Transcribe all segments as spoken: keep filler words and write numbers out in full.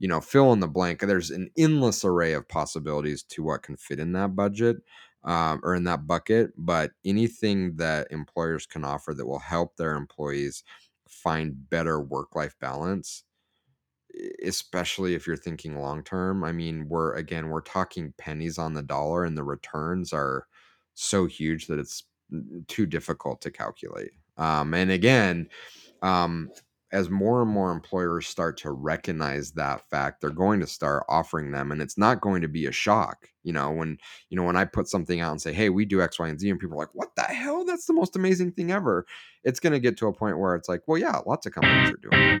you know, fill in the blank. There's an endless array of possibilities to what can fit in that budget um, or in that bucket. But anything that employers can offer that will help their employees find better work-life balance, especially if you're thinking long-term. I mean, we're, again, we're talking pennies on the dollar, and the returns are so huge that it's too difficult to calculate. Um, and again, um, as more and more employers start to recognize that fact, they're going to start offering them, and it's not going to be a shock. You know, when, you know, when I put something out and say, hey, we do X, Y, and Z, and people are like, what the hell? That's the most amazing thing ever. It's going to get to a point where it's like, well, yeah, lots of companies are doing it.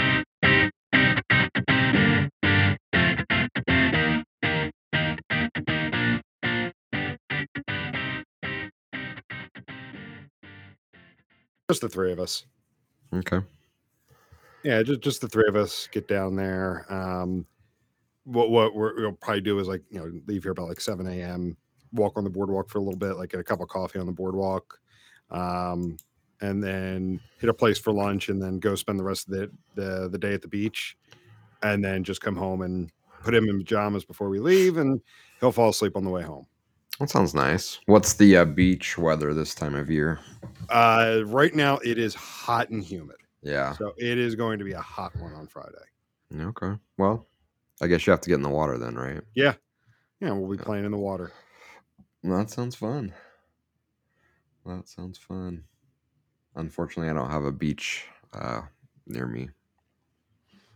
Just the three of us. Okay. Yeah, just, just the three of us get down there. Um, what what we're, we'll probably do is, like, you know, leave here about like seven a.m., walk on the boardwalk for a little bit, like get a cup of coffee on the boardwalk, um, and then hit a place for lunch, and then go spend the rest of the, the, the day at the beach, and then just come home and put him in pajamas before we leave, and he'll fall asleep on the way home. That sounds nice. What's the uh, beach weather this time of year? Uh, right now, it is hot and humid. Yeah. So it is going to be a hot one on Friday. Okay. Well, I guess you have to get in the water then, right? Yeah. Yeah, we'll be playing in the water. Well, that sounds fun. That sounds fun. Unfortunately, I don't have a beach uh, near me.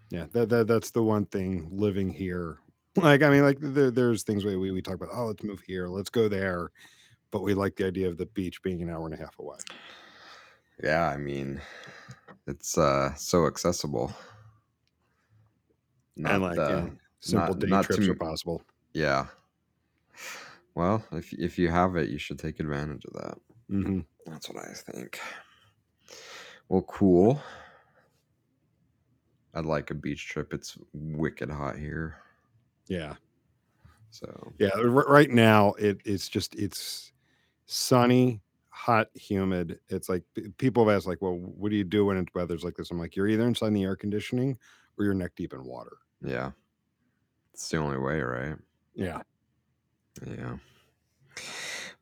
Yeah, that, that that's the one thing living here. Like, I mean, like, there, there's things where we, we talk about, oh, let's move here, let's go there. But we like the idea of the beach being an hour and a half away. Yeah, I mean, it's uh, so accessible. Not, and like, uh, yeah, simple not, day not trips too, are possible. Yeah. Well, if if you have it, you should take advantage of that. Mm-hmm. That's what I think. Well, cool. I'd like a beach trip. It's wicked hot here. Yeah. So, yeah, r- right now it, it's just, it's sunny, hot, humid. It's like p- people have asked, like, well, what do you do when it weather's like this? I'm like, you're either inside the air conditioning or you're neck deep in water. Yeah. It's the only way, right? Yeah. Yeah.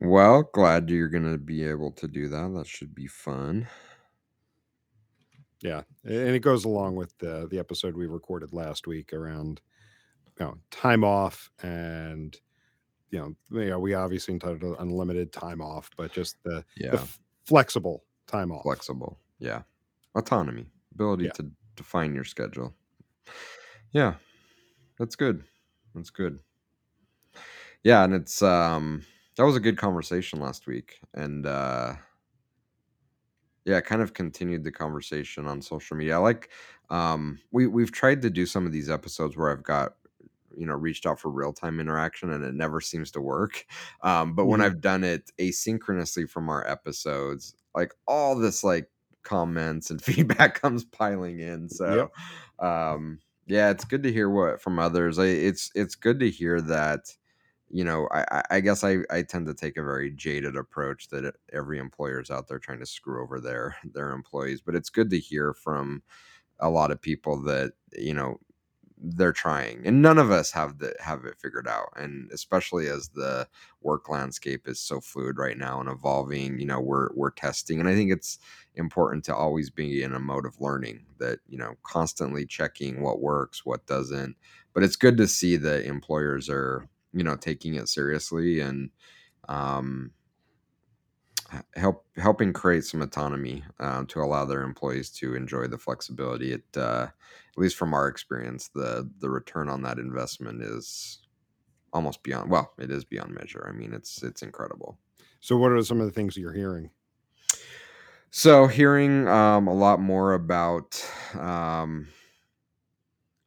Well, glad you're going to be able to do that. That should be fun. Yeah. And it goes along with the, the episode we recorded last week around, you know, time off, and you know, you know, we obviously entitled to unlimited time off, but just the, yeah. the f- flexible time off, flexible, yeah, autonomy, ability yeah. to define your schedule. Yeah, that's good. That's good. Yeah, and it's um, that was a good conversation last week, and uh, yeah, it kind of continued the conversation on social media. I like um, we we've tried to do some of these episodes where I've got, you know, reached out for real-time interaction, and it never seems to work. Um, but mm-hmm. when I've done it asynchronously from our episodes, like all this, like comments and feedback comes piling in. So, yep. um, yeah, it's good to hear what from others. I, it's, it's good to hear that, you know, I, I guess I, I tend to take a very jaded approach that every employer is out there trying to screw over their, their employees, but it's good to hear from a lot of people that, you know, they're trying, and none of us have the, have it figured out. And especially as the work landscape is so fluid right now and evolving, you know, we're, we're testing. And I think it's important to always be in a mode of learning that, you know, constantly checking what works, what doesn't, but it's good to see that employers are, you know, taking it seriously and, um, help helping create some autonomy um, to allow their employees to enjoy the flexibility. It, uh, at least from our experience, the the return on that investment is almost beyond. Well, it is beyond measure. I mean, it's it's incredible. So, what are some of the things you're hearing? So, hearing um, a lot more about um,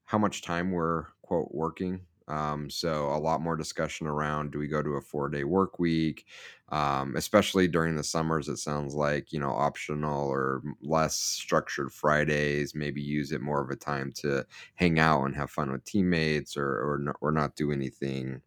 how much time we're, quote, working. Um, so a lot more discussion around, do we go to a four day work week? Um, especially during the summers, it sounds like, you know, optional or less structured Fridays, maybe use it more of a time to hang out and have fun with teammates, or, or, n- or not do anything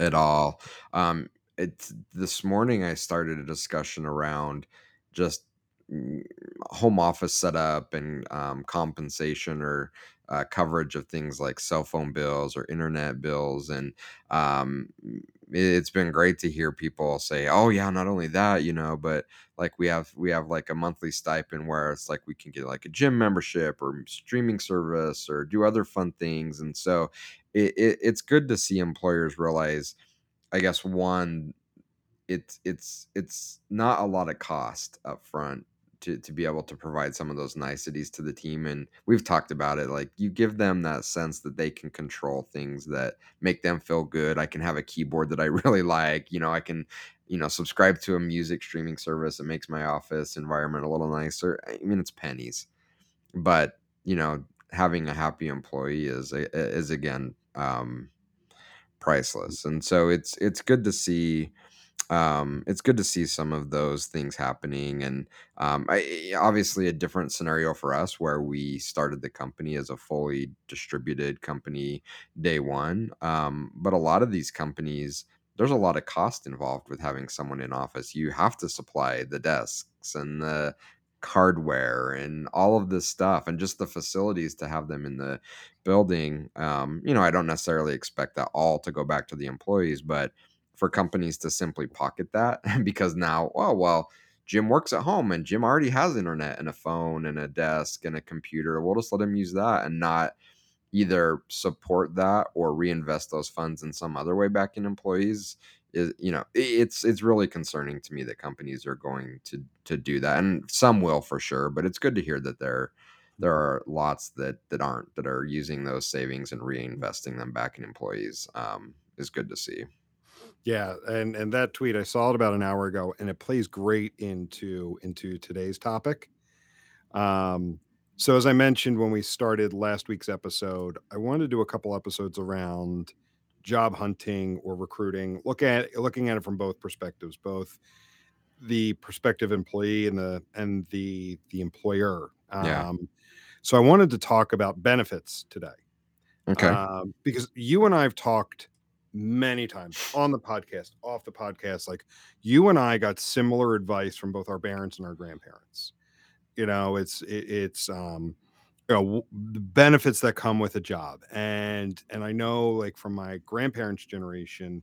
at all. Um, it's this morning I started a discussion around just mm, home office setup and um, compensation or uh, coverage of things like cell phone bills or internet bills. And um, it- it's been great to hear people say, "Oh yeah, not only that, you know, but like we have we have like a monthly stipend where it's like we can get like a gym membership or streaming service or do other fun things." And so it, it it's good to see employers realize, I guess, one, it's it's it's not a lot of cost up front to to be able to provide some of those niceties to the team. And we've talked about it, like you give them that sense that they can control things that make them feel good. I can have a keyboard that I really like, you know, I can, you know, subscribe to a music streaming service that makes my office environment a little nicer. I mean, it's pennies, but you know, having a happy employee is is again um priceless. And so it's it's good to see um, it's good to see some of those things happening. And um, I, obviously, a different scenario for us where we started the company as a fully distributed company day one. Um, but a lot of these companies, there's a lot of cost involved with having someone in office. You have to supply the desks and the hardware and all of this stuff and just the facilities to have them in the building. Um, you know, I don't necessarily expect that all to go back to the employees, but for companies to simply pocket that because now, oh, well, Jim works at home and Jim already has internet and a phone and a desk and a computer. We'll just let him use that and not either support that or reinvest those funds in some other way back in employees. Is, you know, i- it's it's really concerning to me that companies are going to to do that, and some will for sure. But it's good to hear that there there are lots that that aren't, that are using those savings and reinvesting them back in employees. Um, is good to see. Yeah, and and that tweet I saw it about an hour ago, and it plays great into into today's topic. Um, so as I mentioned when we started last week's episode, I wanted to do a couple episodes around job hunting or recruiting. Look at looking at it from both perspectives, both the prospective employee and the and the the employer. Yeah. Um, so I wanted to talk about benefits today Okay. um, because you and I have talked many times on the podcast, off the podcast. Like you and I got similar advice from both our parents and our grandparents. You know, it's it, it's um, you know w- the benefits that come with a job, and and I know like from my grandparents' generation,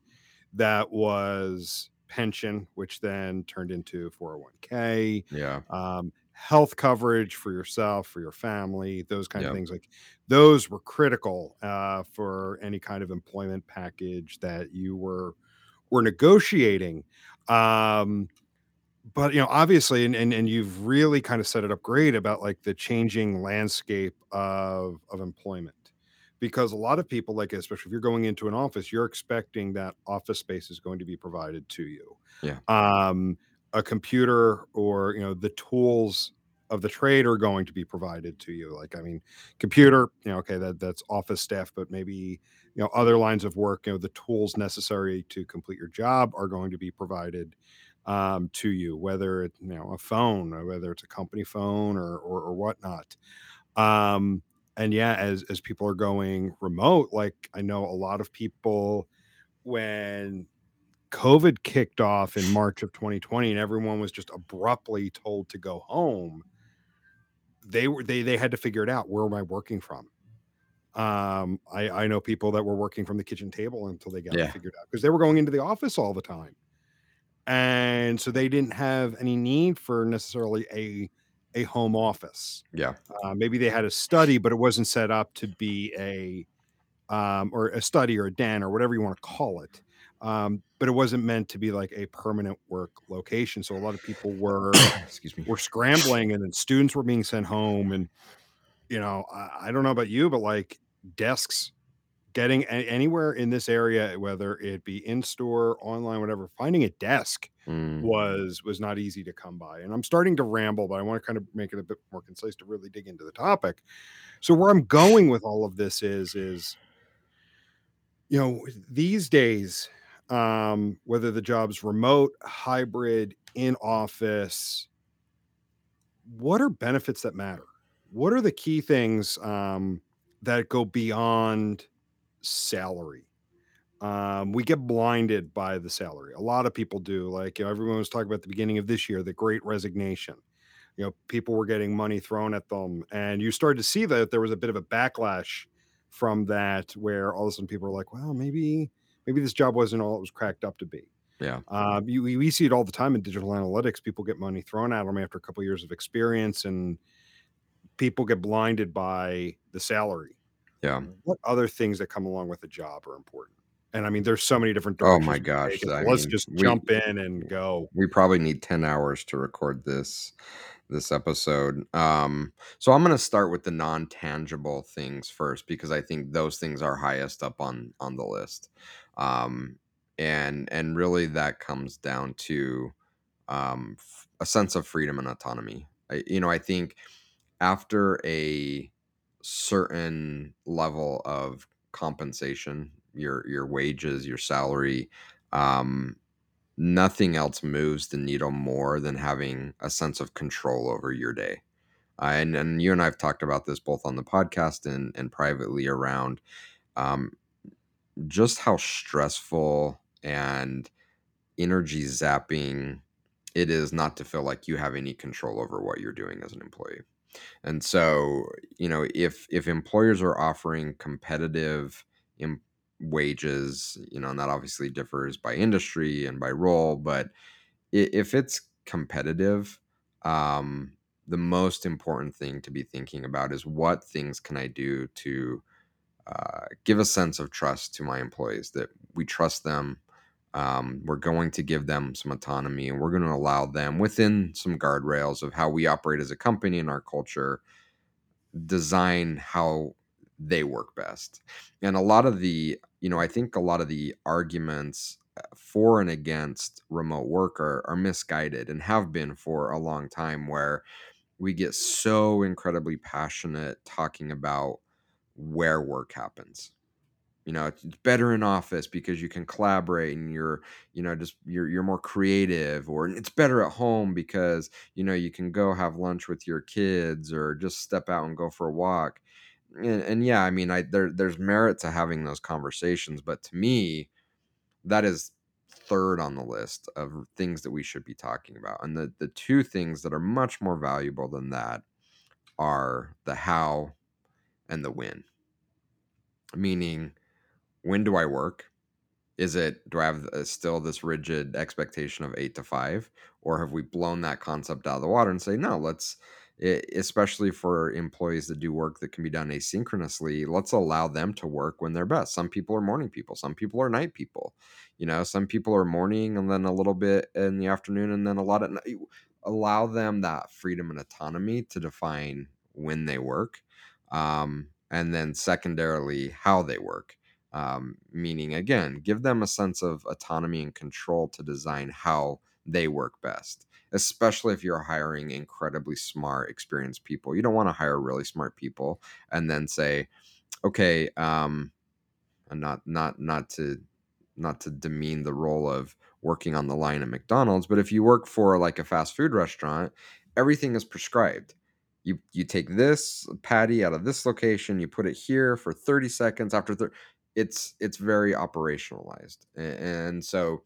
that was pension, which then turned into four oh one k, Yeah. um, health coverage for yourself, for your family, those kind of Yep. things. Like those were critical uh, for any kind of employment package that you were were negotiating. Um, but you know, obviously, and, and and you've really kind of set it up great about like the changing landscape of of employment, because a lot of people, like especially if you're going into an office, you're expecting that office space is going to be provided to you, Yeah. um, a computer or you know the tools of the trade are going to be provided to you. Like I mean, computer, you know, okay, that that's office staff, but maybe you know other lines of work, you know, the tools necessary to complete your job are going to be provided um, to you, whether it's you know a phone, or whether it's a company phone or or, or whatnot. Um, and yeah, as as people are going remote, like I know a lot of people when COVID kicked off in March of twenty twenty, and everyone was just abruptly told to go home. They were they they had to figure it out. Where am I working from? Um, I I know people that were working from the kitchen table until they got it Yeah. figured out because they were going into the office all the time, and so they didn't have any need for necessarily a a home office. Yeah. Uh, maybe they had a study, but it wasn't set up to be a um, or a study or a den or whatever you want to call it. Um, but it wasn't meant to be like a permanent work location. So a lot of people were Excuse me. were scrambling, and then students were being sent home. And you know, I, I don't know about you, but like desks getting a- anywhere in this area, whether it be in store, online, whatever, finding a desk mm. was was not easy to come by. And I'm starting to ramble, but I want to kind of make it a bit more concise to really dig into the topic. So where I'm going with all of this is is you know, these days, um, whether the job's remote, hybrid, in office, what are benefits that matter? What are the key things um, that go beyond salary? Um, we get blinded by the salary. A lot of people do. Like, you know, everyone was talking about at the beginning of this year, the Great Resignation. You know, people were getting money thrown at them. And you started to see that there was a bit of a backlash from that, where all of a sudden people were like, well, maybe maybe this job wasn't all it was cracked up to be. Yeah. Uh, you, we see it all the time in digital analytics. People get money thrown at them after a couple of years of experience, and people get blinded by the salary. Yeah. What other things that come along with a job are important? And I mean, there's so many different directions. Oh my gosh. Let's mean, just we, jump in and go. We probably need ten hours to record this, this episode. Um, so I'm going to start with the non-tangible things first, because I think those things are highest up on, on the list. Um, and, and really that comes down to um, a sense of freedom and autonomy. I, you know, I think after a certain level of compensation, your your wages, your salary, um, nothing else moves the needle more than having a sense of control over your day. Uh, and, and you and I have talked about this both on the podcast and, and privately around um, just how stressful and energy zapping it is not to feel like you have any control over what you're doing as an employee. And so, you know, if if employers are offering competitive em- wages, you know, and that obviously differs by industry and by role, but if it's competitive, um, the most important thing to be thinking about is what things can I do to uh, give a sense of trust to my employees, that we trust them. Um, we're going to give them some autonomy, and we're going to allow them within some guardrails of how we operate as a company and our culture, design how they work best. And a lot of the, you know, I think a lot of the arguments for and against remote work are, are misguided and have been for a long time, where we get so incredibly passionate talking about where work happens. You know, it's better in office because you can collaborate and you're, you know, just you're you're more creative, or it's better at home because, you know, you can go have lunch with your kids or just step out and go for a walk. And, and yeah, I mean, I there there's merit to having those conversations. But to me, that is third on the list of things that we should be talking about. And the, the two things that are much more valuable than that are the how and the when. Meaning, when do I work? Is it, do I have still this rigid expectation of eight to five, or have we blown that concept out of the water and say, no, let's, especially for employees that do work that can be done asynchronously, let's allow them to work when they're best. Some people are morning people. Some people are night people, you know, some people are morning and then a little bit in the afternoon and then a lot at night. Allow them that freedom and autonomy to define when they work. Um, and then secondarily, how they work. Um, meaning, again, give them a sense of autonomy and control to design how they work best, especially if you're hiring incredibly smart, experienced people. You don't want to hire really smart people and then say, okay, um, and not not not to not to demean the role of working on the line at McDonald's, but if you work for like a fast food restaurant, everything is prescribed. You you take this patty out of this location, you put it here for thirty seconds after thirty. It's it's very operationalized. And so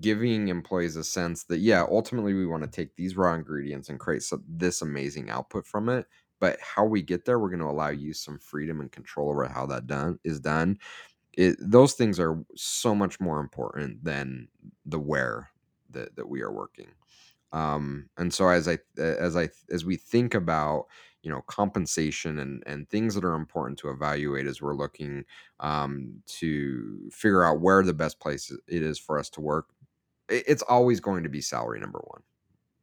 giving employees a sense that, yeah, ultimately we want to take these raw ingredients and create some, this amazing output from it. But how we get there, we're going to allow you some freedom and control over how that done is done. It, those things are so much more important than the where that, that we are working. Um, and so as I as I as we think about, you know, compensation and, and things that are important to evaluate as we're looking um, to figure out where the best place it is for us to work, it's always going to be salary number one.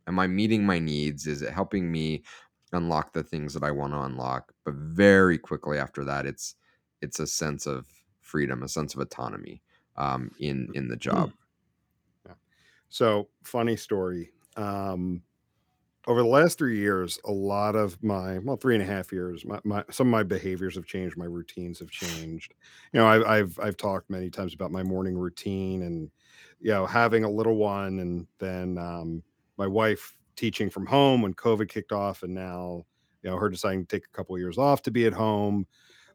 Am I meeting my needs? Is it helping me unlock the things that I want to unlock? But very quickly after that, it's it's a sense of freedom, a sense of autonomy um, in in the job. Yeah. So, funny story. Um, over the last three years, a lot of my, well, three and a half years, my, my some of my behaviors have changed. My routines have changed. You know, I, I've I've talked many times about my morning routine, and you know, having a little one, and then um, my wife teaching from home when COVID kicked off, and now, you know, her deciding to take a couple of years off to be at home.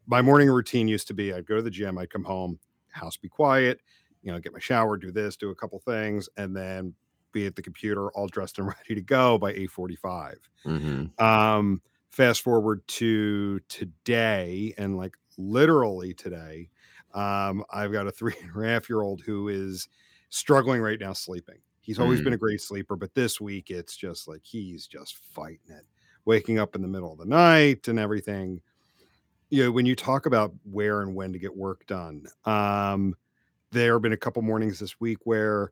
My morning routine used to be I'd go to the gym, I'd come home, house be quiet, you know, get my shower, do this, do a couple things, and then be at the computer all dressed and ready to go by eight forty-five. Mm-hmm. Um, fast forward to today, and like literally today, um, I've got a three and a half year old who is struggling right now sleeping. He's always mm-hmm. been a great sleeper, but this week it's just like he's just fighting it, waking up in the middle of the night and everything. You know, when you talk about where and when to get work done, um, there have been a couple mornings this week where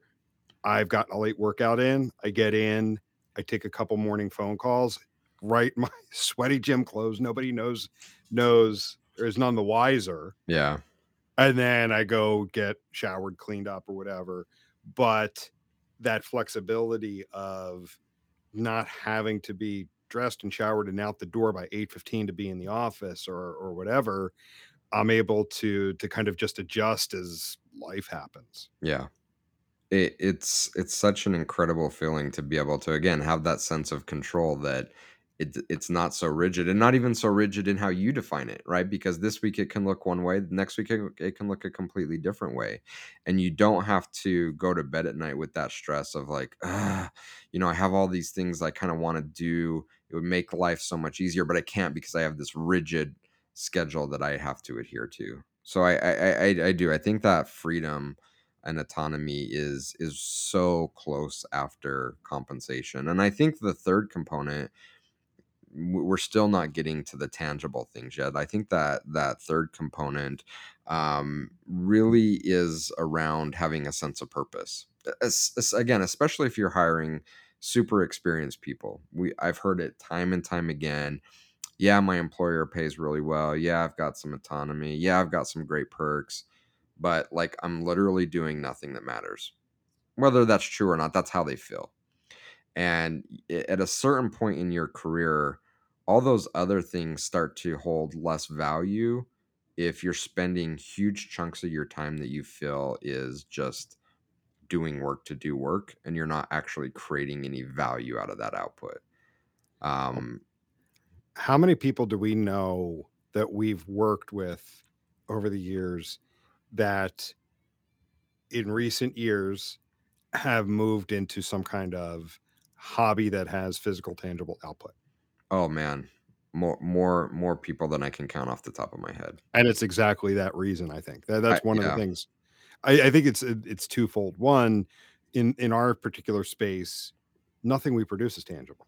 I've gotten a late workout in. I get in, I take a couple morning phone calls, right in my sweaty gym clothes. Nobody knows, knows, or is none the wiser. Yeah. And then I go get showered, cleaned up, or whatever. But that flexibility of not having to be dressed and showered and out the door by eight fifteen to be in the office or or whatever, I'm able to to kind of just adjust as life happens. Yeah. It, it's it's such an incredible feeling to be able to, again, have that sense of control that it, it's not so rigid, and not even so rigid in how you define it, right? Because this week it can look one way, the next week it, it can look a completely different way. And you don't have to go to bed at night with that stress of like, ah, you know, I have all these things I kind of want to do. It would make life so much easier, but I can't because I have this rigid schedule that I have to adhere to. So I I, I, I do. I think that freedom and autonomy is is so close after compensation. And I think the third component, we're still not getting to the tangible things yet. I think that that third component um, really is around having a sense of purpose. As, as, again, especially if you're hiring super experienced people. We I've heard it time and time again. Yeah, my employer pays really well. Yeah, I've got some autonomy. Yeah, I've got some great perks. But like, I'm literally doing nothing that matters. Whether that's true or not, that's how they feel. And at a certain point in your career, all those other things start to hold less value if you're spending huge chunks of your time that you feel is just doing work to do work, and you're not actually creating any value out of that output. Um, How many people do we know that we've worked with over the years that in recent years have moved into some kind of hobby that has physical, tangible output? Oh man, more, more, more people than I can count off the top of my head. And it's exactly that reason. I think that that's one I, yeah. of the things. I, I think it's, it's twofold. One, in, in our particular space, nothing we produce is tangible.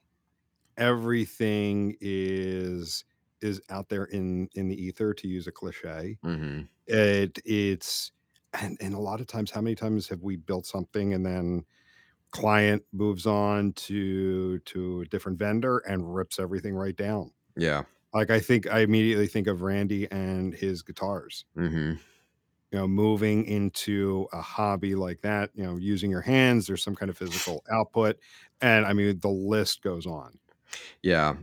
Everything is, is out there in, in the ether, to use a cliche. Mm-hmm. It it's, and, and a lot of times, how many times have we built something and then client moves on to to a different vendor and rips everything right down? Yeah. Like I think I immediately think of Randy and his guitars. Mm-hmm. You know, moving into a hobby like that, you know, using your hands, there's some kind of physical output. And I mean, the list goes on. Yeah.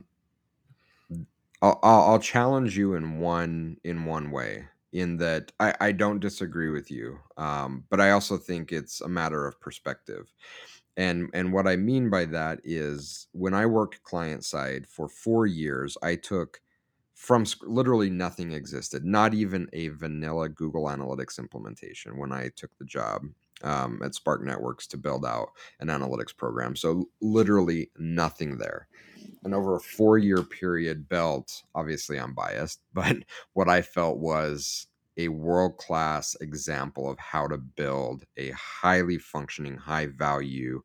I'll, I'll, I'll challenge you in one, in one way, in that I, I don't disagree with you. Um, but I also think it's a matter of perspective. And, and what I mean by that is when I worked client side for four years, I took from sc- literally nothing existed, not even a vanilla Google Analytics implementation when I took the job um, at Spark Networks to build out an analytics program. So literally nothing there. And over a four-year period built, obviously I'm biased, but what I felt was a world-class example of how to build a highly functioning, high-value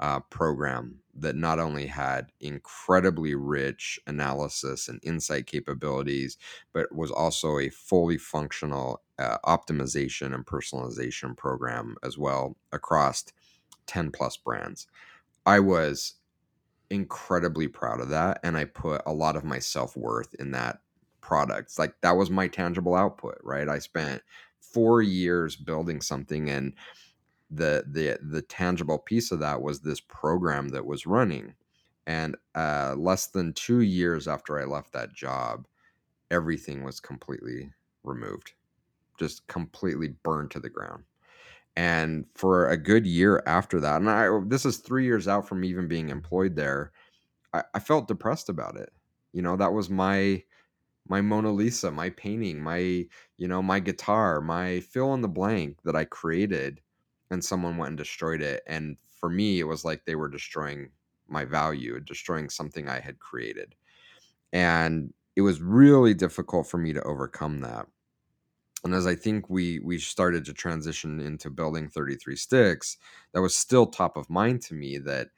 uh, program that not only had incredibly rich analysis and insight capabilities, but was also a fully functional uh, optimization and personalization program as well across ten plus brands. I was incredibly proud of that, and I put a lot of my self-worth in that product. Like that was my tangible output, right? I spent four years building something, and the the the tangible piece of that was this program that was running. And uh, less than two years after I left that job, everything was completely removed, just completely burned to the ground. And for a good year after that, and I, this is three years out from even being employed there, I, I felt depressed about it. You know, that was my, my Mona Lisa, my painting, my, you know, my guitar, my fill in the blank that I created, and someone went and destroyed it. And for me, it was like they were destroying my value, destroying something I had created. And it was really difficult for me to overcome that. And as I think we we started to transition into building thirty-three Sticks, that was still top of mind to me, that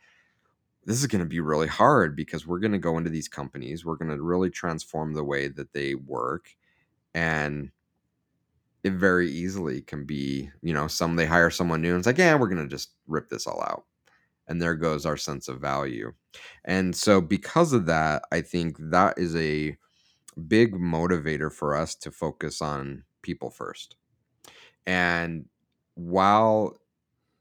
this is going to be really hard, because we're going to go into these companies, we're going to really transform the way that they work, and it very easily can be, you know, some, they hire someone new and it's like, yeah, we're going to just rip this all out. And there goes our sense of value. And so because of that, I think that is a big motivator for us to focus on people first. And while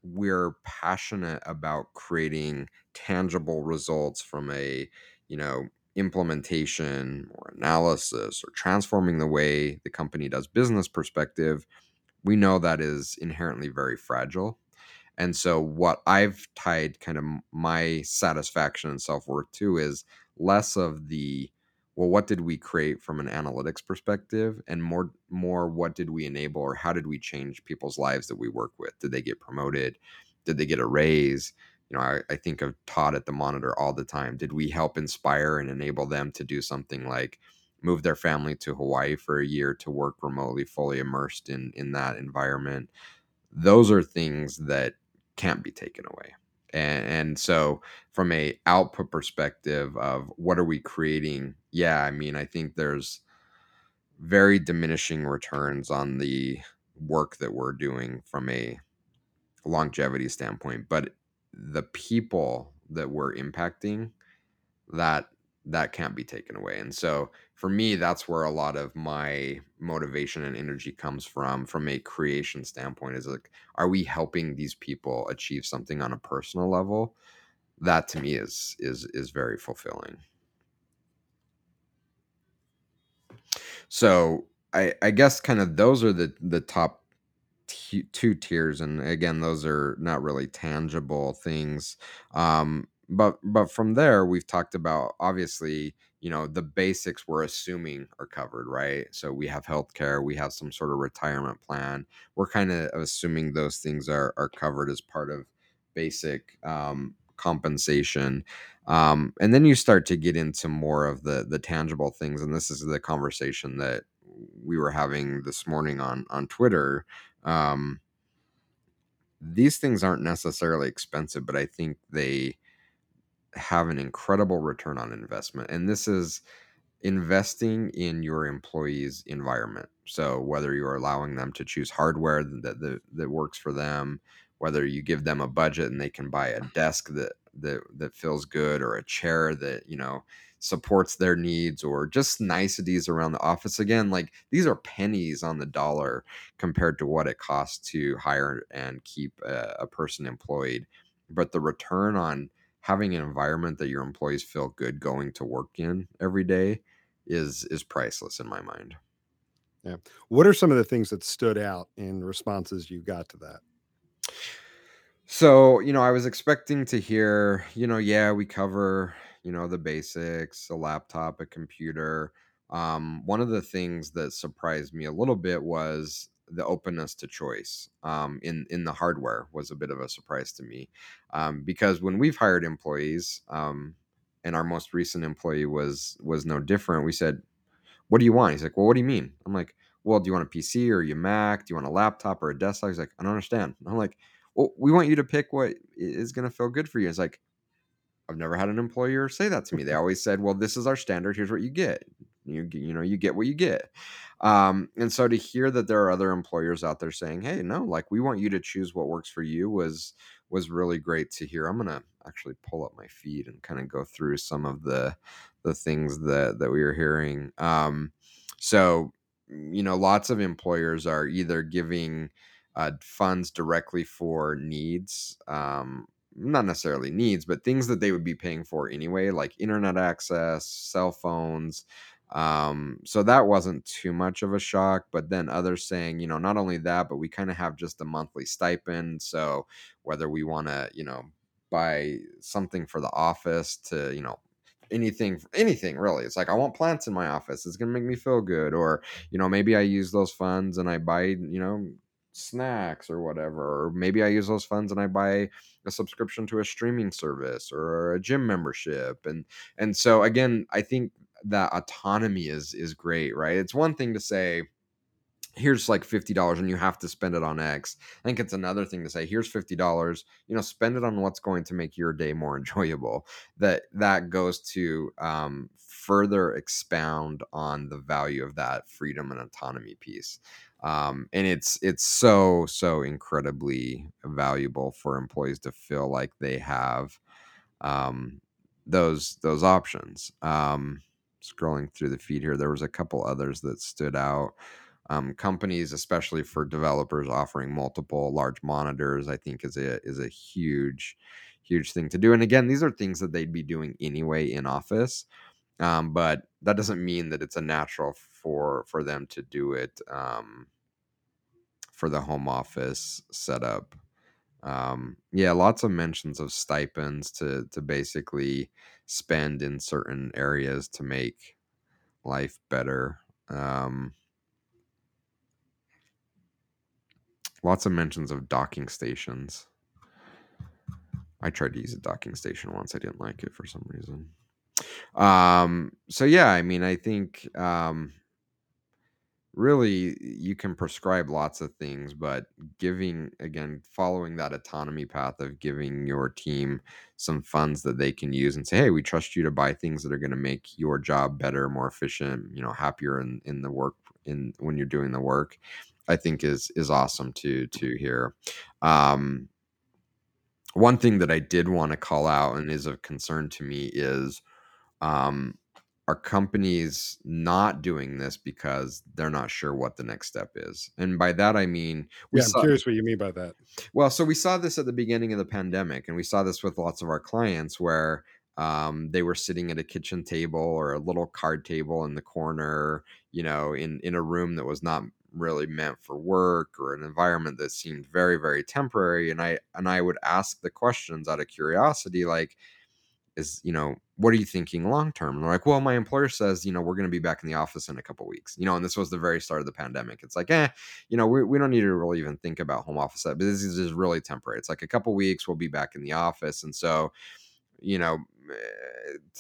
we're passionate about creating tangible results from a, you know, implementation or analysis or transforming the way the company does business perspective, we know that is inherently very fragile. And so what I've tied kind of my satisfaction and self-worth to is less of the, well, what did we create from an analytics perspective, and more, more what did we enable, or how did we change people's lives that we work with? Did they get promoted? Did they get a raise? You know, I, I think of Todd at the Monitor all the time. Did we help inspire and enable them to do something like move their family to Hawaii for a year to work remotely, fully immersed in, in that environment? Those are things that can't be taken away. And, and so from a output perspective of what are we creating? Yeah, I mean, I think there's very diminishing returns on the work that we're doing from a longevity standpoint, but the people that we're impacting, that that can't be taken away. And so for me, that's where a lot of my motivation and energy comes from, from a creation standpoint, is like, are we helping these people achieve something on a personal level? That to me is, is, is very fulfilling. So I, I guess kind of those are the, the top t- two tiers. And again, those are not really tangible things. Um, But but from there, we've talked about, obviously, you know, the basics we're assuming are covered, right? So we have healthcare, we have some sort of retirement plan. We're kind of assuming those things are are covered as part of basic um, compensation. Um, and then you start to get into more of the the tangible things. And this is the conversation that we were having this morning on, on Twitter. Um, these things aren't necessarily expensive, but I think they have an incredible return on investment. And this is investing in your employees' environment. So whether you're allowing them to choose hardware that, that that works for them, whether you give them a budget and they can buy a desk that that that feels good, or a chair that, you know, supports their needs, or just niceties around the office. Again, like, these are pennies on the dollar compared to what it costs to hire and keep a, a person employed. But the return on having an environment that your employees feel good going to work in every day is is priceless in my mind. Yeah. What are some of the things that stood out in responses you got to that? So, you know, I was expecting to hear, you know, yeah, we cover, you know, the basics, a laptop, a computer. Um, one of the things that surprised me a little bit was the openness to choice um, in, in the hardware was a bit of a surprise to me, um, because when we've hired employees, um, and our most recent employee was, was no different. We said, what do you want? He's like, well, what do you mean? I'm like, well, do you want a P C or your Mac? Do you want a laptop or a desktop? He's like, I don't understand. I'm like, well, we want you to pick what is going to feel good for you. It's like, I've never had an employer say that to me. They always said, well, this is our standard. Here's what you get. You, you know, you get what you get. Um, and so to hear that there are other employers out there saying, hey, no, like, we want you to choose what works for you was, was really great to hear. I'm going to actually pull up my feed and kind of go through some of the, the things that, that we were hearing. Um, so you know, lots of employers are either giving uh, funds directly for needs, um, not necessarily needs, but things that they would be paying for anyway, like internet access, cell phones. Um, so that wasn't too much of a shock, but then others saying, you know, not only that, but we kind of have just a monthly stipend. So whether we want to, you know, buy something for the office to, you know, anything, anything really. It's like, I want plants in my office. It's going to make me feel good. Or, you know, maybe I use those funds and I buy, you know, snacks or whatever, or maybe I use those funds and I buy a subscription to a streaming service or a gym membership. And, and so again, I think that autonomy is, is great, right? It's one thing to say, here's like fifty dollars and you have to spend it on X. I think it's another thing to say, here's fifty dollars, you know, spend it on what's going to make your day more enjoyable. That, that goes to, um, further expound on the value of that freedom and autonomy piece. Um, and it's, it's so, so incredibly valuable for employees to feel like they have, um, those, those options. Um, scrolling through the feed here, there was a couple others that stood out. Um, companies, especially for developers, offering multiple large monitors, I think is a, is a huge, huge thing to do. And again, these are things that they'd be doing anyway in office. Um, but that doesn't mean that it's a natural for, for them to do it, um, for the home office setup. Um, yeah, lots of mentions of stipends to, to basically spend in certain areas to make life better. Um, Lots of mentions of docking stations. I tried to use a docking station once. I didn't like it for some reason. Um, so yeah, I mean, I think um, really you can prescribe lots of things, but giving, again, following that autonomy path of giving your team some funds that they can use and say, hey, we trust you to buy things that are going to make your job better, more efficient, you know, happier in, in the work, in when you're doing the work, I think is, is awesome to, to hear. Um, one thing that I did want to call out and is of concern to me is, um, are companies not doing this because they're not sure what the next step is? And by that, I mean, we yeah, I'm saw, curious what you mean by that. Well, so we saw this at the beginning of the pandemic, and we saw this with lots of our clients where, Um, they were sitting at a kitchen table or a little card table in the corner, you know, in, in a room that was not really meant for work, or an environment that seemed very, very temporary. And I, and I would ask the questions out of curiosity, like, is, you know, what are you thinking long-term? And they're like, well, my employer says, you know, we're going to be back in the office in a couple of weeks, you know, and this was the very start of the pandemic. It's like, eh, you know, we, we don't need to really even think about home office, but this is just really temporary. It's like a couple of weeks, we'll be back in the office. And so, you know,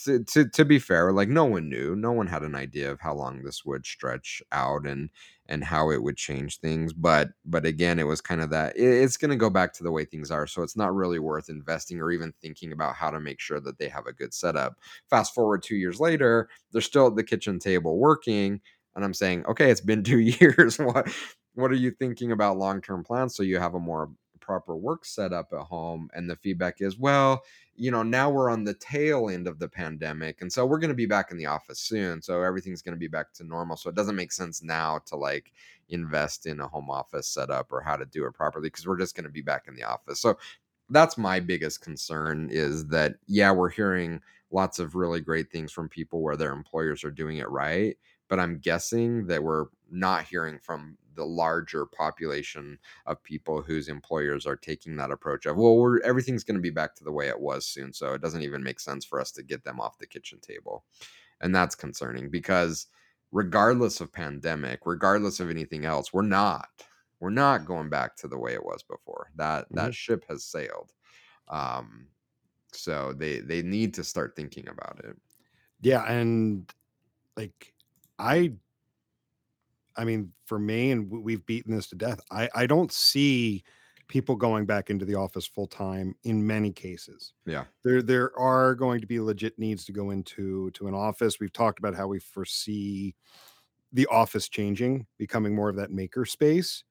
to, to, to be fair, like no one knew, no one had an idea of how long this would stretch out and, and how it would change things. But, but again, it was kind of that it, it's going to go back to the way things are. So it's not really worth investing or even thinking about how to make sure that they have a good setup. Fast forward two years later, they're still at the kitchen table working. And I'm saying, okay, it's been two years. What, what are you thinking about long-term plans? So you have a more proper work set up at home. And the feedback is, well, you know, now we're on the tail end of the pandemic. And so we're going to be back in the office soon. So everything's going to be back to normal. So it doesn't make sense now to like invest in a home office setup or how to do it properly, because we're just going to be back in the office. So that's my biggest concern, is that, yeah, we're hearing lots of really great things from people where their employers are doing it right. But I'm guessing that we're not hearing from the larger population of people whose employers are taking that approach of, well, we're, everything's going to be back to the way it was soon. So it doesn't even make sense for us to get them off the kitchen table. And that's concerning, because regardless of pandemic, regardless of anything else, we're not, we're not going back to the way it was before. That, mm-hmm. that ship has sailed. Um, so they, they need to start thinking about it. Yeah. And like, I, I mean, for me, and we've beaten this to death, I, I don't see people going back into the office full time in many cases. Yeah. There, there are going to be legit needs to go into, to an office. We've talked about how we foresee the office changing, becoming more of that maker space.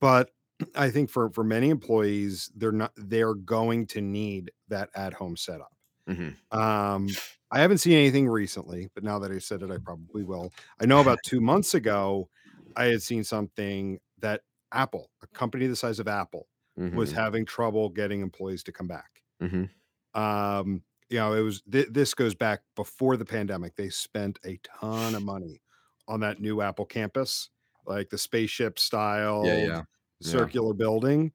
But I think for, for many employees, they're not, they're going to need that at home setup. Mm-hmm. Um, I haven't seen anything recently, but now that I said it, I probably will. I know about two months ago, I had seen something that Apple, a company the size of Apple, mm-hmm. was having trouble getting employees to come back. Mm-hmm. Um, you know, it was th- this goes back before the pandemic. They spent a ton of money on that new Apple campus, like the spaceship style yeah, yeah. circular yeah. building.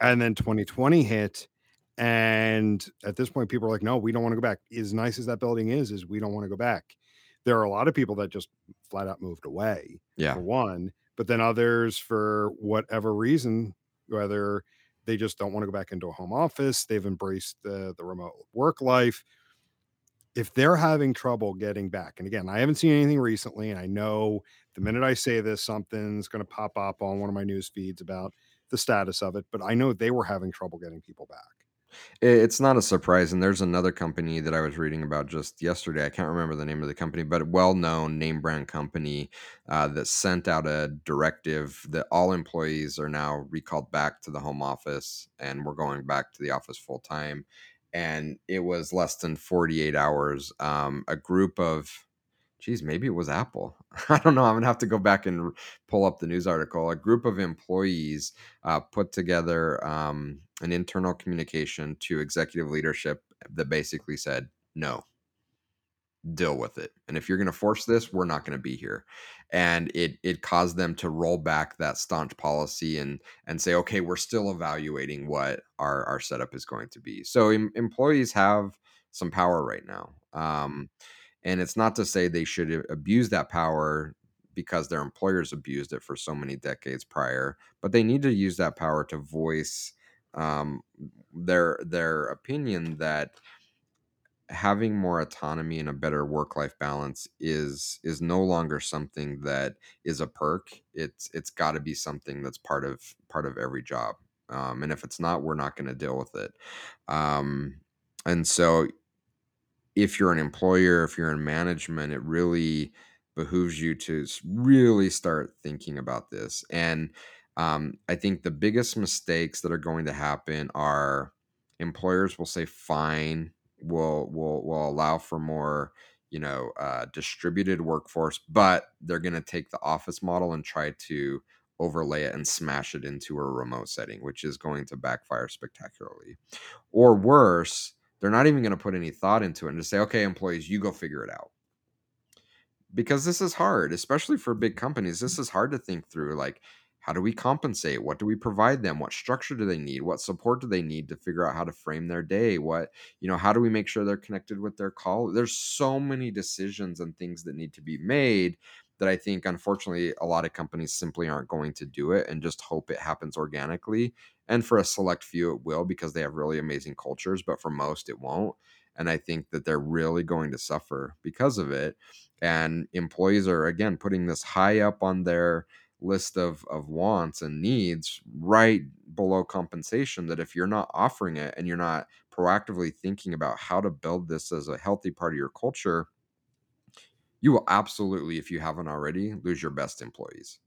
And then twenty twenty hit. And at this point, people are like, no, we don't want to go back. As nice as that building is, is we don't want to go back. There are a lot of people that just flat out moved away. Yeah. For one, but then others for whatever reason, whether they just don't want to go back into a home office, they've embraced the, the remote work life. If they're having trouble getting back, and again, I haven't seen anything recently, and I know the minute I say this, something's going to pop up on one of my news feeds about the status of it, but I know they were having trouble getting people back. It's not a surprise. And there's another company that I was reading about just yesterday. I can't remember the name of the company, but a well-known name brand company uh, that sent out a directive that all employees are now recalled back to the home office and we're going back to the office full time. And it was less than forty-eight hours. Um, a group of, geez, maybe it was Apple. I don't know. I'm going to have to go back and pull up the news article. A group of employees uh, put together um, an internal communication to executive leadership that basically said, no, deal with it. And if you're going to force this, we're not going to be here. And it it caused them to roll back that staunch policy and and say, okay, we're still evaluating what our, our setup is going to be. So em- employees have some power right now. Um And it's not to say they should abuse that power because their employers abused it for so many decades prior, but they need to use that power to voice um, their their opinion that having more autonomy and a better work-life balance is is no longer something that is a perk. It's it's got to be something that's part of part of every job, um, and if it's not, we're not going to deal with it. Um, and so. If you're an employer, if you're in management, it really behooves you to really start thinking about this. And um, I think the biggest mistakes that are going to happen are employers will say, fine, we'll, we'll, we'll allow for more, you know, uh, distributed workforce, but they're going to take the office model and try to overlay it and smash it into a remote setting, which is going to backfire spectacularly. Or worse, they're not even going to put any thought into it and just say, okay, employees, you go figure it out. Because this is hard, especially for big companies. This is hard to think through. Like, how do we compensate? What do we provide them? What structure do they need? What support do they need to figure out how to frame their day? What, you know, how do we make sure they're connected with their colleagues? There's so many decisions and things that need to be made that I think, unfortunately, a lot of companies simply aren't going to do it and just hope it happens organically. And for a select few, it will because they have really amazing cultures, but for most, it won't. And I think that they're really going to suffer because of it. And employees are, again, putting this high up on their list of, of wants and needs right below compensation, that if you're not offering it and you're not proactively thinking about how to build this as a healthy part of your culture, you will absolutely, if you haven't already, lose your best employees.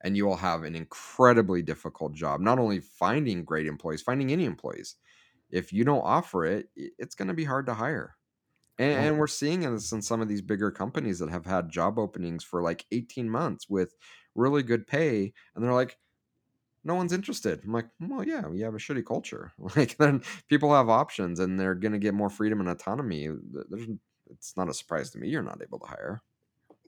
And you will have an incredibly difficult job, not only finding great employees, finding any employees. If you don't offer it, it's going to be hard to hire. And, and we're seeing this in some of these bigger companies that have had job openings for like eighteen months with really good pay. And they're like, no one's interested. I'm like, well, yeah, we have a shitty culture. Like, then people have options and they're going to get more freedom and autonomy. There's It's not a surprise to me you're not able to hire.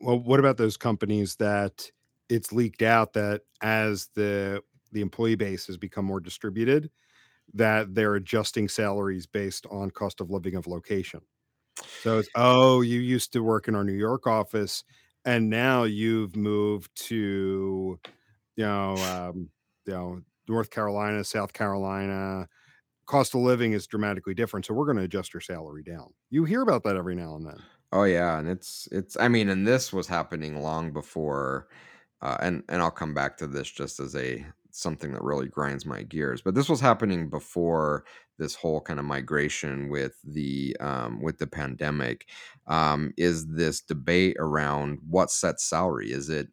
Well, what about those companies that it's leaked out that as the the employee base has become more distributed, that they're adjusting salaries based on cost of living of location? So it's, oh, you used to work in our New York office, and now you've moved to, you know, um, you know, North Carolina, South Carolina. Cost of living is dramatically different, so we're going to adjust your salary down. You hear about that every now and then. Oh yeah, and it's it's. I mean, and this was happening long before, uh, and and I'll come back to this just as a something that really grinds my gears. But this was happening before this whole kind of migration with the um, with the pandemic. Um, is this debate around what sets salary? Is it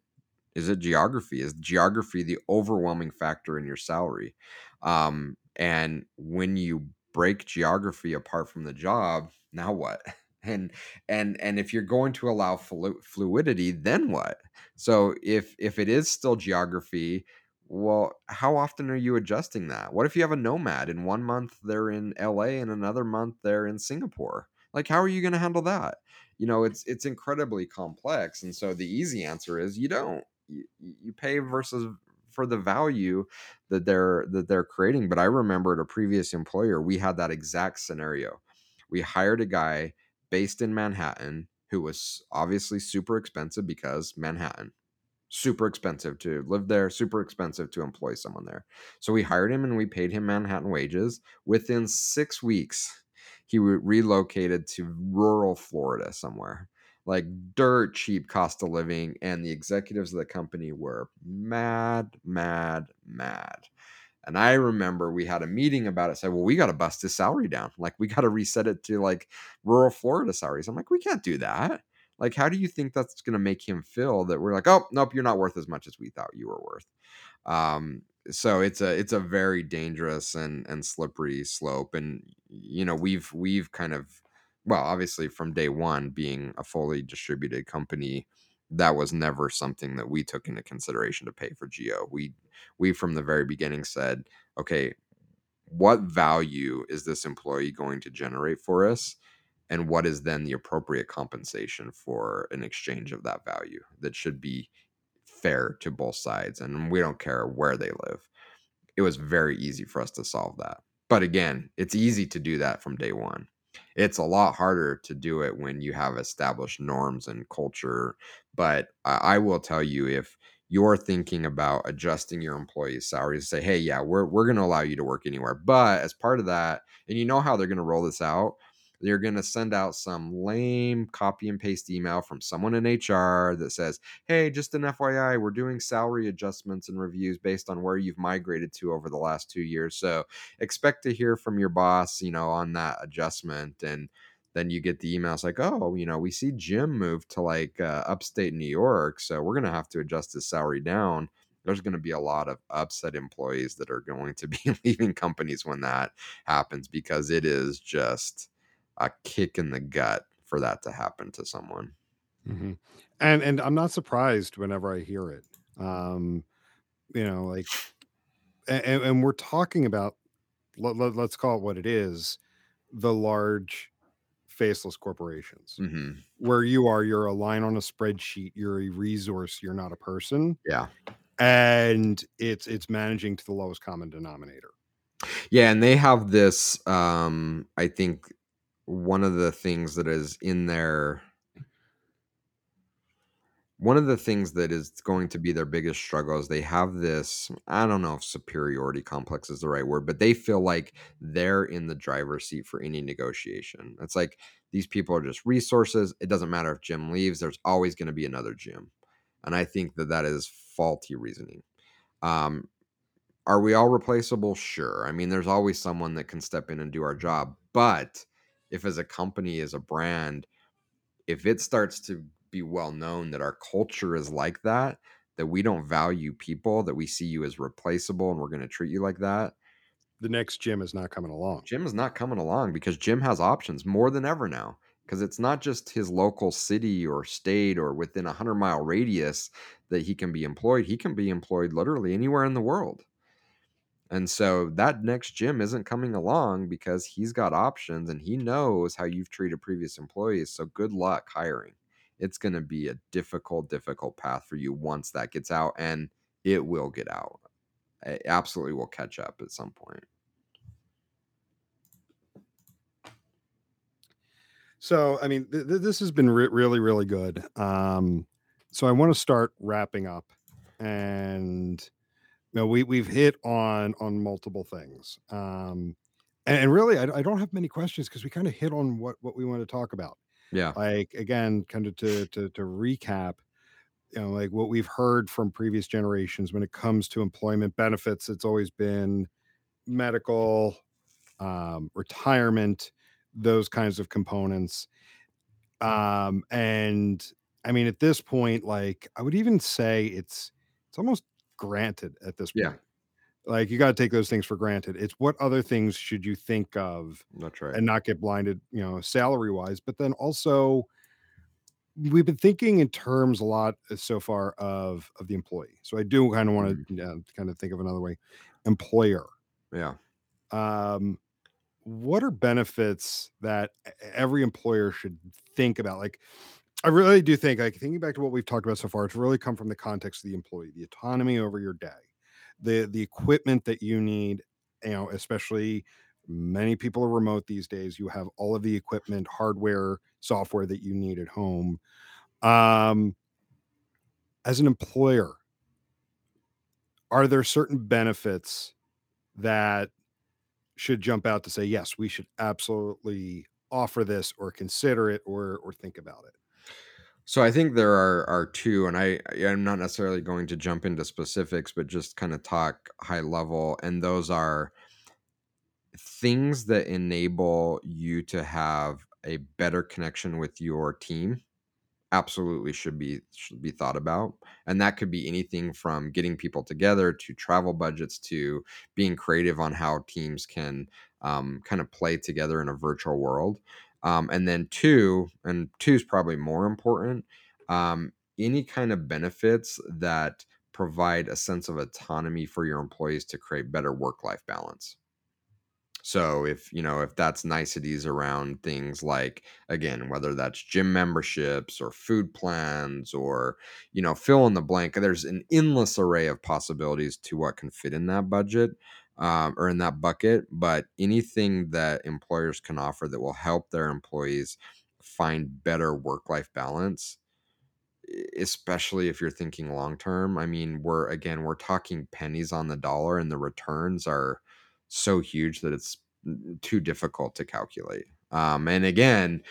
is it geography? Is geography the overwhelming factor in your salary? Um, And when you break geography apart from the job, now what? And and and if you're going to allow flu- fluidity, then what? So if if it is still geography, well, how often are you adjusting that? What if you have a nomad and one month they're in L A and another month they're in Singapore? Like, how are you going to handle that? You know, it's it's incredibly complex. And so the easy answer is you don't. You, you pay versus for the value that they're that they're creating. But I remember at a previous employer, we had that exact scenario. We hired a guy based in Manhattan who was obviously super expensive because Manhattan, super expensive to live there, super expensive to employ someone there. So we hired him and we paid him Manhattan wages. Within six weeks, he relocated to rural Florida somewhere, like dirt cheap cost of living. And the executives of the company were mad, mad, mad. And I remember we had a meeting about it, said, well, we got to bust his salary down. Like, we got to reset it to like rural Florida salaries. I'm like, we can't do that. Like, how do you think that's going to make him feel that we're like, oh, nope, you're not worth as much as we thought you were worth? Um, so it's a it's a very dangerous and and slippery slope. And, you know, we've we've kind of, well, obviously from day one being a fully distributed company, that was never something that we took into consideration to pay for geo. We, we from the very beginning said, okay, what value is this employee going to generate for us? And what is then the appropriate compensation for an exchange of that value that should be fair to both sides? And we don't care where they live. It was very easy for us to solve that. But again, it's easy to do that from day one. It's a lot harder to do it when you have established norms and culture. But I will tell you, if you're thinking about adjusting your employees' salaries, say, hey, yeah, we're we're going to allow you to work anywhere. But as part of that, and you know how they're going to roll this out, they're going to send out some lame copy and paste email from someone in H R that says, hey, just an F Y I, we're doing salary adjustments and reviews based on where you've migrated to over the last two years. So expect to hear from your boss, you know, on that adjustment. And then you get the emails like, oh, you know, we see Jim moved to like uh, upstate New York, so we're going to have to adjust his salary down. There's going to be a lot of upset employees that are going to be leaving companies when that happens, because it is just a kick in the gut for that to happen to someone. Mm-hmm. And and I'm not surprised whenever I hear it. Um, you know, like, and, and we're talking about, let, let, let's call it what it is, the large faceless corporations, mm-hmm. where you are, you're a line on a spreadsheet, you're a resource, you're not a person. Yeah. And it's, it's managing to the lowest common denominator. Yeah. And they have this, um, I think, one of the things that is in their, one of the things that is going to be their biggest struggle is they have this, I don't know if superiority complex is the right word, but they feel like they're in the driver's seat for any negotiation. It's like, these people are just resources. It doesn't matter if Jim leaves, there's always going to be another Jim. And I think that that is faulty reasoning. Um, are we all replaceable? Sure. I mean, there's always someone that can step in and do our job, but if as a company, as a brand, if it starts to be well known that our culture is like that, that we don't value people, that we see you as replaceable and we're going to treat you like that, the next Jim is not coming along. Jim is not coming along because Jim has options more than ever now, because it's not just his local city or state or within a hundred mile radius that he can be employed. He can be employed literally anywhere in the world. And so that next Jim isn't coming along because he's got options and he knows how you've treated previous employees. So good luck hiring. It's going to be a difficult, difficult path for you once that gets out, and it will get out. It absolutely will catch up at some point. So, I mean, th- th- this has been re- really, really good. Um, so I want to start wrapping up, and No, we we've hit on on multiple things, um, and, and really, I, I don't have many questions because we kind of hit on what, what we want to talk about. Yeah, like again, kind of to to to recap, you know, like what we've heard from previous generations when it comes to employment benefits. It's always been medical, um, retirement, those kinds of components, um, and I mean, at this point, like I would even say it's it's almost granted at this point. Yeah. Like, you got to take those things for granted. It's what other things should you think of? That's right. And not get blinded, you know, salary wise. But then also, we've been thinking in terms a lot so far of of the employee. So I do kind of want to uh, kind of think of another way. Employer. Yeah. Um, what are benefits that every employer should think about? Like, I really do think, like, thinking back to what we've talked about so far, it's really come from the context of the employee, the autonomy over your day, the the equipment that you need, you know, especially many people are remote these days. You have all of the equipment, hardware, software that you need at home. Um, as an employer, are there certain benefits that should jump out to say, yes, we should absolutely offer this or consider it or or think about it? So I think there are are two, and I I'm not necessarily going to jump into specifics, but just kind of talk high level. And those are things that enable you to have a better connection with your team. Absolutely should be should be thought about, and that could be anything from getting people together to travel budgets to being creative on how teams can um, kind of play together in a virtual world. Um, and then two, and two is probably more important, um, any kind of benefits that provide a sense of autonomy for your employees to create better work-life balance. So if, you know, if that's niceties around things like, again, whether that's gym memberships or food plans or, you know, fill in the blank, there's an endless array of possibilities to what can fit in that budget. Um, or in that bucket, but anything that employers can offer that will help their employees find better work-life balance, especially if you're thinking long-term. I mean, we're, again, we're talking pennies on the dollar, and the returns are so huge that it's too difficult to calculate. Um, and again,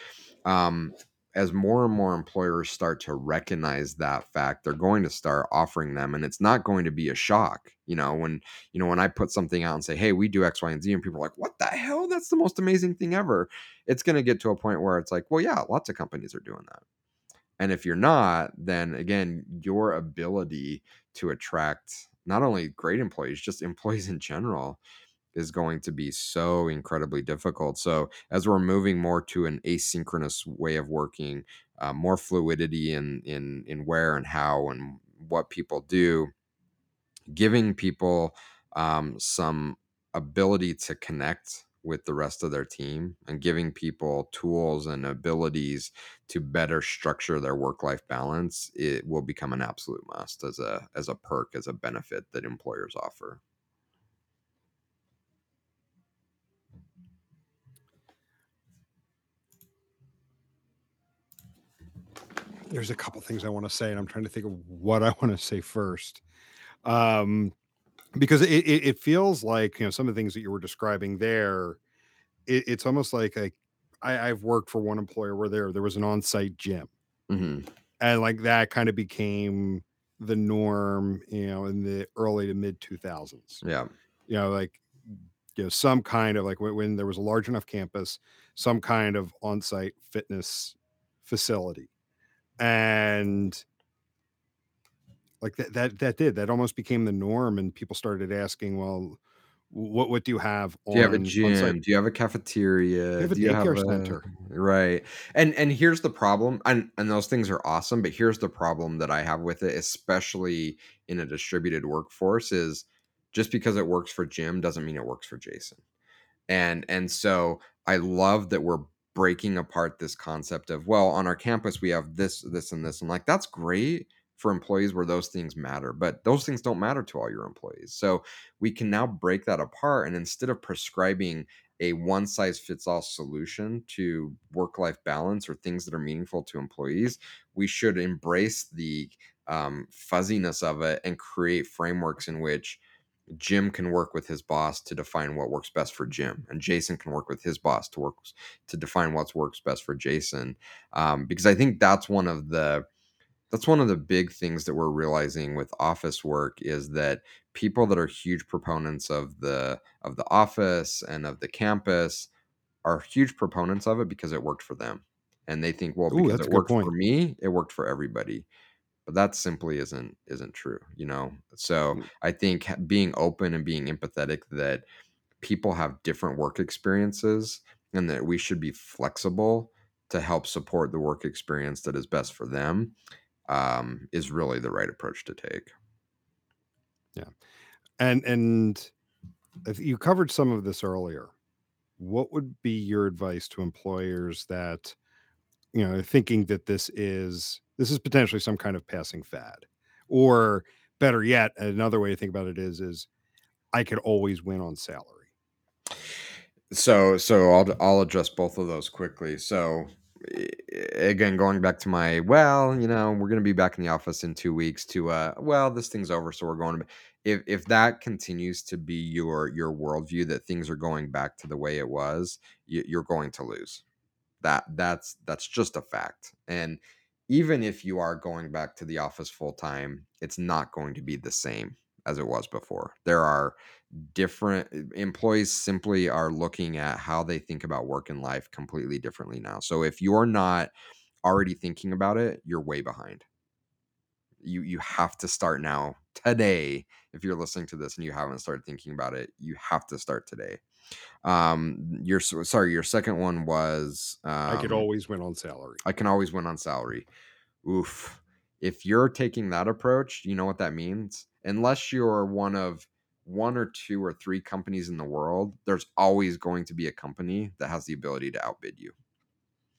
um, as more and more employers start to recognize that fact, they're going to start offering them, and it's not going to be a shock. You know, when, you know, when I put something out and say, hey, we do X, Y, and Z, and people are like, what the hell? That's the most amazing thing ever. It's going to get to a point where it's like, well, yeah, lots of companies are doing that. And if you're not, then again, your ability to attract not only great employees, just employees in general, is going to be so incredibly difficult. So as we're moving more to an asynchronous way of working, uh, more fluidity in, in, in where and how and what people do, giving people um, some ability to connect with the rest of their team and giving people tools and abilities to better structure their work-life balance, it will become an absolute must as a, as a perk, as a benefit that employers offer. There's a couple things I want to say, and I'm trying to think of what I want to say first. Um, because it, it, it feels like, you know, some of the things that you were describing there, it, it's almost like a, I, I've worked for one employer where there, there was an on-site gym. Mm-hmm. And like that kind of became the norm, you know, in the early to mid two thousands. Yeah. You know, like, you know, some kind of like when, when there was a large enough campus, some kind of on-site fitness facility. And like that, that, that did, that almost became the norm. And people started asking, well, what, what do you have? On, do you have a gym? Do you have a cafeteria? Do you have a do you daycare have center? A, right. And, and here's the problem. And, and those things are awesome, but here's the problem that I have with it, especially in a distributed workforce, is just because it works for Jim doesn't mean it works for Jason. And, and so I love that we're breaking apart this concept of, well, on our campus, we have this, this, and this. And like, that's great for employees where those things matter, but those things don't matter to all your employees. So we can now break that apart. And instead of prescribing a one size fits all solution to work-life balance or things that are meaningful to employees, we should embrace the um, fuzziness of it and create frameworks in which Jim can work with his boss to define what works best for Jim, and Jason can work with his boss to work to define what works best for Jason. Um, because I think that's one of the that's one of the big things that we're realizing with office work is that people that are huge proponents of the of the office and of the campus are huge proponents of it because it worked for them, and they think, well, because Ooh, that's a good point. It worked for me, it worked for everybody. but that simply isn't isn't true, you know. So I think being open and being empathetic that people have different work experiences and that we should be flexible to help support the work experience that is best for them um, is really the right approach to take. Yeah. And, and if you covered some of this earlier, what would be your advice to employers that, you know, thinking that this is, this is potentially some kind of passing fad, or better yet, another way to think about it is, is I could always win on salary. So, so I'll, I'll address both of those quickly. So again, going back to my, well, you know, we're going to be back in the office in two weeks to, uh, well, this thing's over, so we're going to, if, if that continues to be your, your worldview that things are going back to the way it was, you, you're going to lose. That that's, that's just a fact. And even if you are going back to the office full time, it's not going to be the same as it was before. There are different employees simply are looking at how they think about work and life completely differently now. So if you're not already thinking about it, you're way behind. You, you have to start now today. If you're listening to this and you haven't started thinking about it, you have to start today. Um, your, sorry, your second one was, um, I could always win on salary. I can always win on salary. Oof. If you're taking that approach, you know what that means? Unless you're one of one or two or three companies in the world, there's always going to be a company that has the ability to outbid you.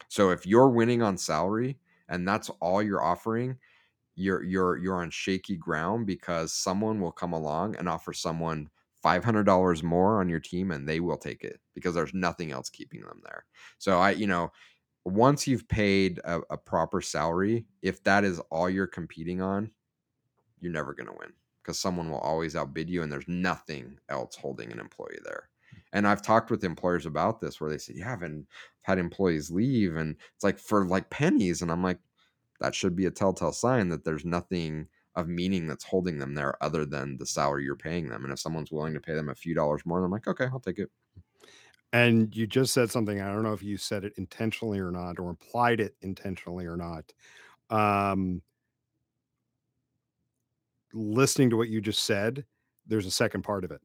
So if you're winning on salary and that's all you're offering, you're you're you're on shaky ground, because someone will come along and offer someone five hundred dollars more on your team and they will take it, because there's nothing else keeping them there. So I, you know, once you've paid a, a proper salary, if that is all you're competing on, you're never going to win, because someone will always outbid you and there's nothing else holding an employee there. And I've talked with employers about this where they say, yeah, I've had employees leave and it's like for like pennies. And I'm like, that should be a telltale sign that there's nothing of meaning that's holding them there other than the salary you're paying them. And if someone's willing to pay them a few dollars more, I'm like, okay, I'll take it. And you just said something, I don't know if you said it intentionally or not, or implied it intentionally or not. Um, listening to what you just said, there's a second part of it.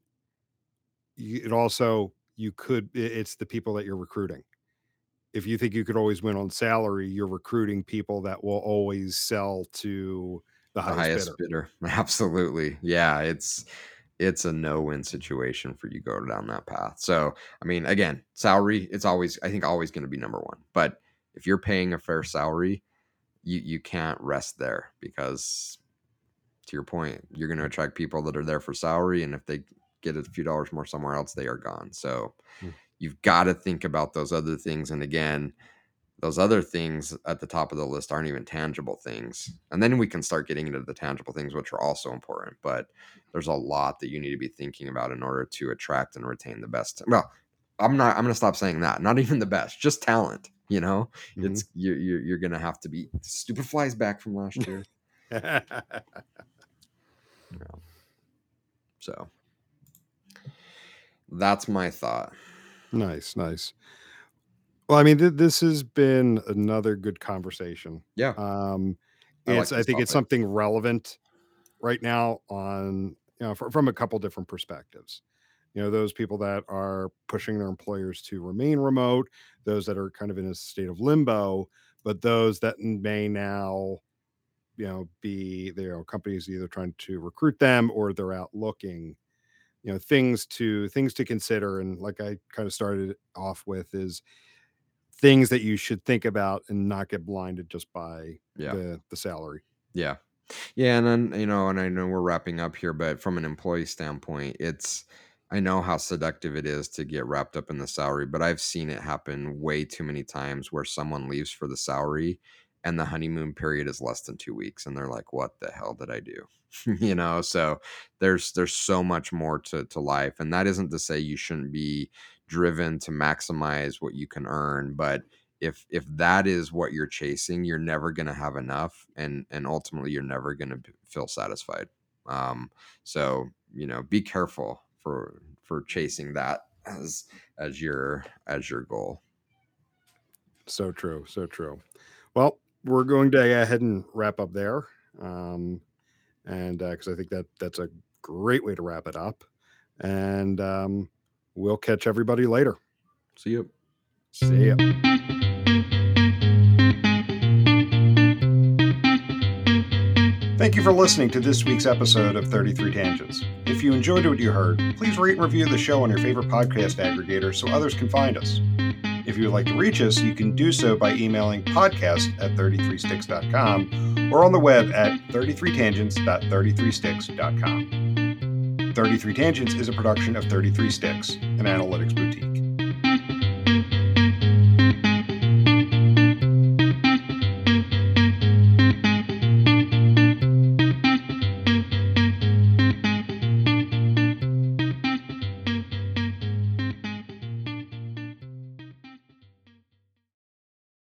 It also, you could, it's the people that you're recruiting. If you think you could always win on salary, you're recruiting people that will always sell to the highest, the highest bidder. bidder. Absolutely. Yeah. It's, it's a no-win situation for you go down that path. So, I mean, again, salary, it's always, I think always going to be number one, but if you're paying a fair salary, you, you can't rest there, because to your point, you're going to attract people that are there for salary. And if they get a few dollars more somewhere else, they are gone. So mm. you've got to think about those other things. And again, those other things at the top of the list aren't even tangible things. And then we can start getting into the tangible things, which are also important, but there's a lot that you need to be thinking about in order to attract and retain the best. Well, I'm not, I'm going to stop saying that. Not even the best, just talent. You know, mm-hmm. it's, you're, you're, you're going to have to be stupid flies back from last year. No. So that's my thought. Nice, nice. Well, I mean, th- this has been another good conversation. Yeah. Um, I, it's, like I think topic. It's something relevant right now on, you know, for, from a couple different perspectives. You know, those people that are pushing their employers to remain remote, those that are kind of in a state of limbo, but those that may now, you know, be their, you know, companies either trying to recruit them or they're out looking, you know, things to things to consider. And like I kind of started off with, is things that you should think about and not get blinded just by yeah. the, the salary. Yeah. Yeah. And then, you know, and I know we're wrapping up here, but from an employee standpoint, it's, I know how seductive it is to get wrapped up in the salary, but I've seen it happen way too many times where someone leaves for the salary and the honeymoon period is less than two weeks. And they're like, what the hell did I do? You know, so there's, there's so much more to, to life. And that isn't to say you shouldn't be driven to maximize what you can earn. But if, if that is what you're chasing, you're never going to have enough. And, and ultimately you're never going to feel satisfied. Um, so, you know, be careful for, for chasing that as, as your, as your goal. So true. So true. Well, we're going to go ahead and wrap up there. Um, and because uh, I think that that's a great way to wrap it up. And um, we'll catch everybody later. See you. See you. Thank you for listening to this week's episode of thirty-three Tangents. If you enjoyed what you heard, please rate and review the show on your favorite podcast aggregator so others can find us. If you would like to reach us, you can do so by emailing podcast at thirty-three sticks dot com or on the web at thirty-three tangents dot thirty-three sticks dot com. thirty-three Tangents is a production of thirty-three Sticks, an analytics boutique.